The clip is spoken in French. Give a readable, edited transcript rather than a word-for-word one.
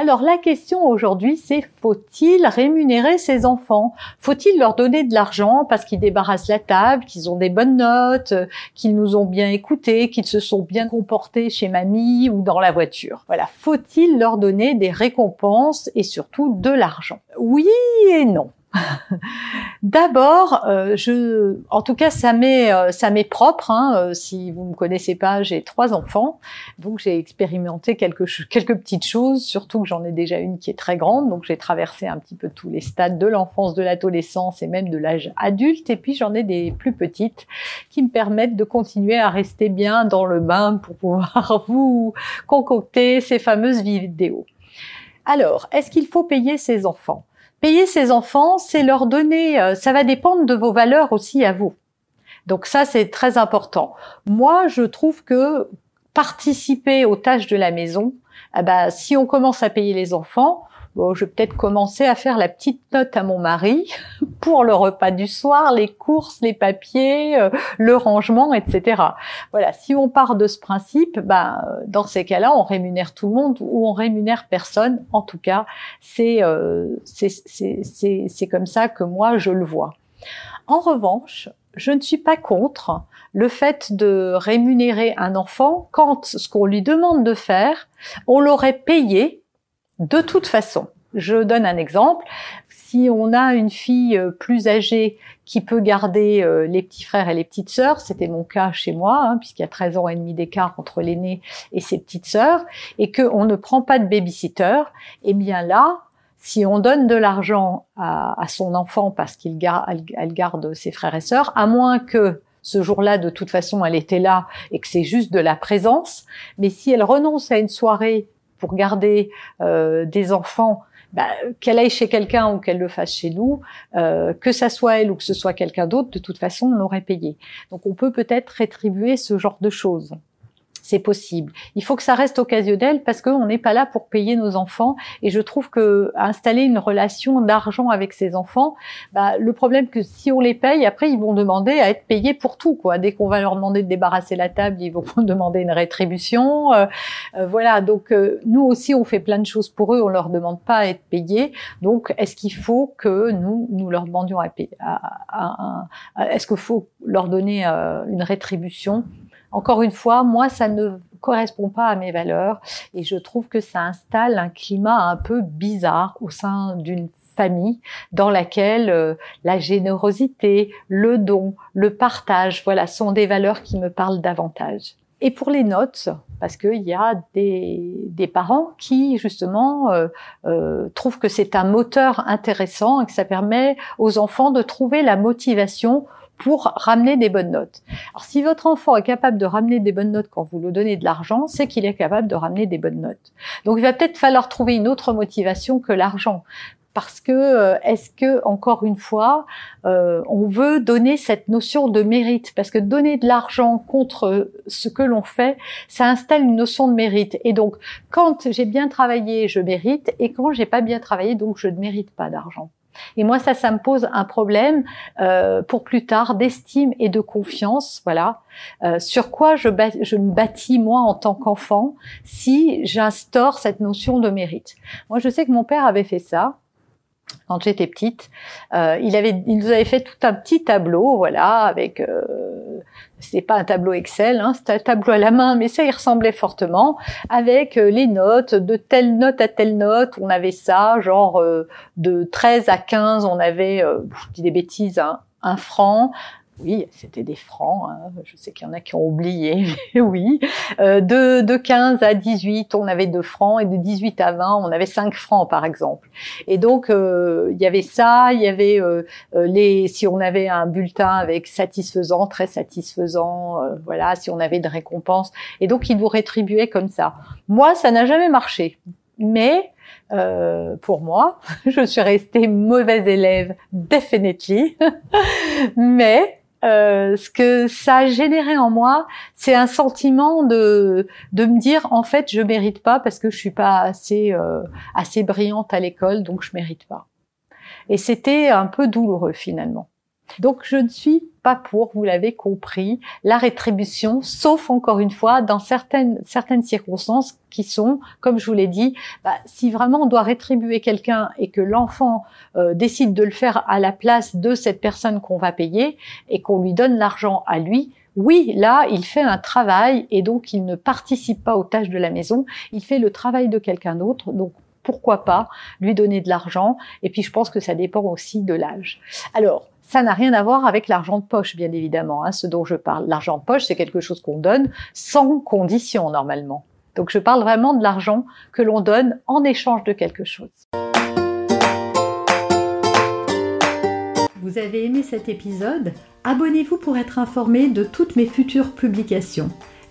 Alors la question aujourd'hui, c'est: faut-il rémunérer ses enfants? Faut-il leur donner de l'argent parce qu'ils débarrassent la table, qu'ils ont des bonnes notes, qu'ils nous ont bien écoutés, qu'ils se sont bien comportés chez mamie ou dans la voiture? Voilà, faut-il leur donner des récompenses et surtout de l'argent? Oui et non. D'abord, en tout cas, ça m'est propre. Si vous me connaissez pas, j'ai 3 enfants, donc j'ai expérimenté quelques petites choses. Surtout que j'en ai déjà une qui est très grande, donc j'ai traversé un petit peu tous les stades de l'enfance, de l'adolescence et même de l'âge adulte. Et puis j'en ai des plus petites qui me permettent de continuer à rester bien dans le bain pour pouvoir vous concocter ces fameuses vidéos. Alors, est-ce qu'il faut payer ses enfants? Payer ses enfants, c'est leur donner, ça va dépendre de vos valeurs aussi à vous. Donc ça, c'est très important. Moi, je trouve que participer aux tâches de la maison, si on commence à payer les enfants, je vais peut-être commencer à faire la petite note à mon mari pour le repas du soir, les courses, les papiers, le rangement, etc. Voilà, si on part de ce principe, dans ces cas-là, on rémunère tout le monde ou on rémunère personne. En tout cas, c'est comme ça que moi je le vois. En revanche, je ne suis pas contre le fait de rémunérer un enfant quand ce qu'on lui demande de faire, on l'aurait payé de toute façon. Je donne un exemple. Si on a une fille plus âgée qui peut garder les petits frères et les petites sœurs, c'était mon cas chez moi, puisqu'il y a 13 ans et demi d'écart entre l'aînée et ses petites sœurs, et qu'on ne prend pas de babysitter, eh bien là, si on donne de l'argent à son enfant parce qu'elle garde ses frères et sœurs, à moins que ce jour-là, de toute façon, elle était là et que c'est juste de la présence, mais si elle renonce à une soirée pour garder des enfants, qu'elle aille chez quelqu'un ou qu'elle le fasse chez nous, que ça soit elle ou que ce soit quelqu'un d'autre, de toute façon, on l'aurait payé. Donc, on peut peut-être rétribuer ce genre de choses. C'est possible. Il faut que ça reste occasionnel parce qu'on n'est pas là pour payer nos enfants. Et je trouve que installer une relation d'argent avec ses enfants, le problème que si on les paye, après ils vont demander à être payés pour tout, quoi. Dès qu'on va leur demander de débarrasser la table, ils vont demander une rétribution. Voilà. Donc nous aussi, on fait plein de choses pour eux. On leur demande pas à être payés. Donc est-ce qu'il faut que nous leur demandions à payer est-ce qu'il faut leur donner une rétribution? Encore une fois, moi, ça ne correspond pas à mes valeurs et je trouve que ça installe un climat un peu bizarre au sein d'une famille dans laquelle la générosité, le don, le partage, voilà, sont des valeurs qui me parlent davantage. Et pour les notes, parce qu'il y a des parents qui, justement, trouvent que c'est un moteur intéressant et que ça permet aux enfants de trouver la motivation pour ramener des bonnes notes. Alors, si votre enfant est capable de ramener des bonnes notes quand vous lui donnez de l'argent, c'est qu'il est capable de ramener des bonnes notes. Donc, il va peut-être falloir trouver une autre motivation que l'argent. Parce que, est-ce que, encore une fois, on veut donner cette notion de mérite? Parce que donner de l'argent contre ce que l'on fait, ça installe une notion de mérite. Et donc, quand j'ai bien travaillé, je mérite, et quand j'ai pas bien travaillé, donc je ne mérite pas d'argent. Et moi, ça me pose un problème pour plus tard d'estime et de confiance, voilà. Sur quoi je me bâtis, moi, en tant qu'enfant, si j'instaure cette notion de mérite. Moi, je sais que mon père avait fait ça quand j'étais petite. Il nous avait fait tout un petit tableau, voilà, avec... c'est pas un tableau Excel, c'était un tableau à la main, mais ça y ressemblait fortement, avec les notes, de telle note à telle note, on avait ça, genre de 13 à 15, on avait, je dis des bêtises, 1 franc, Oui, c'était des francs, hein. Je sais qu'il y en a qui ont oublié, mais oui. De 15 à 18, on avait 2 francs, et de 18 à 20, on avait 5 francs, par exemple. Et donc, il y avait ça, il y avait si on avait un bulletin avec satisfaisant, très satisfaisant, voilà, si on avait de récompense. Et donc, ils vous rétribuaient comme ça. Moi, ça n'a jamais marché, mais... pour moi, je suis restée mauvaise élève, definitely, mais ce que ça a généré en moi, c'est un sentiment de me dire, en fait, je mérite pas parce que je suis pas assez brillante à l'école, donc je mérite pas. Et c'était un peu douloureux finalement. Donc je ne suis pas pour, vous l'avez compris, la rétribution, sauf encore une fois dans certaines circonstances qui sont, comme je vous l'ai dit, bah, si vraiment on doit rétribuer quelqu'un et que l'enfant décide de le faire à la place de cette personne qu'on va payer et qu'on lui donne l'argent à lui, oui, là, il fait un travail et donc il ne participe pas aux tâches de la maison, il fait le travail de quelqu'un d'autre, donc pourquoi pas lui donner de l'argent. Et puis je pense que ça dépend aussi de l'âge. Alors, ça n'a rien à voir avec l'argent de poche, bien évidemment, hein, ce dont je parle. L'argent de poche, c'est quelque chose qu'on donne sans condition, normalement. Donc, je parle vraiment de l'argent que l'on donne en échange de quelque chose. Vous avez aimé cet épisode? Abonnez-vous pour être informé de toutes mes futures publications.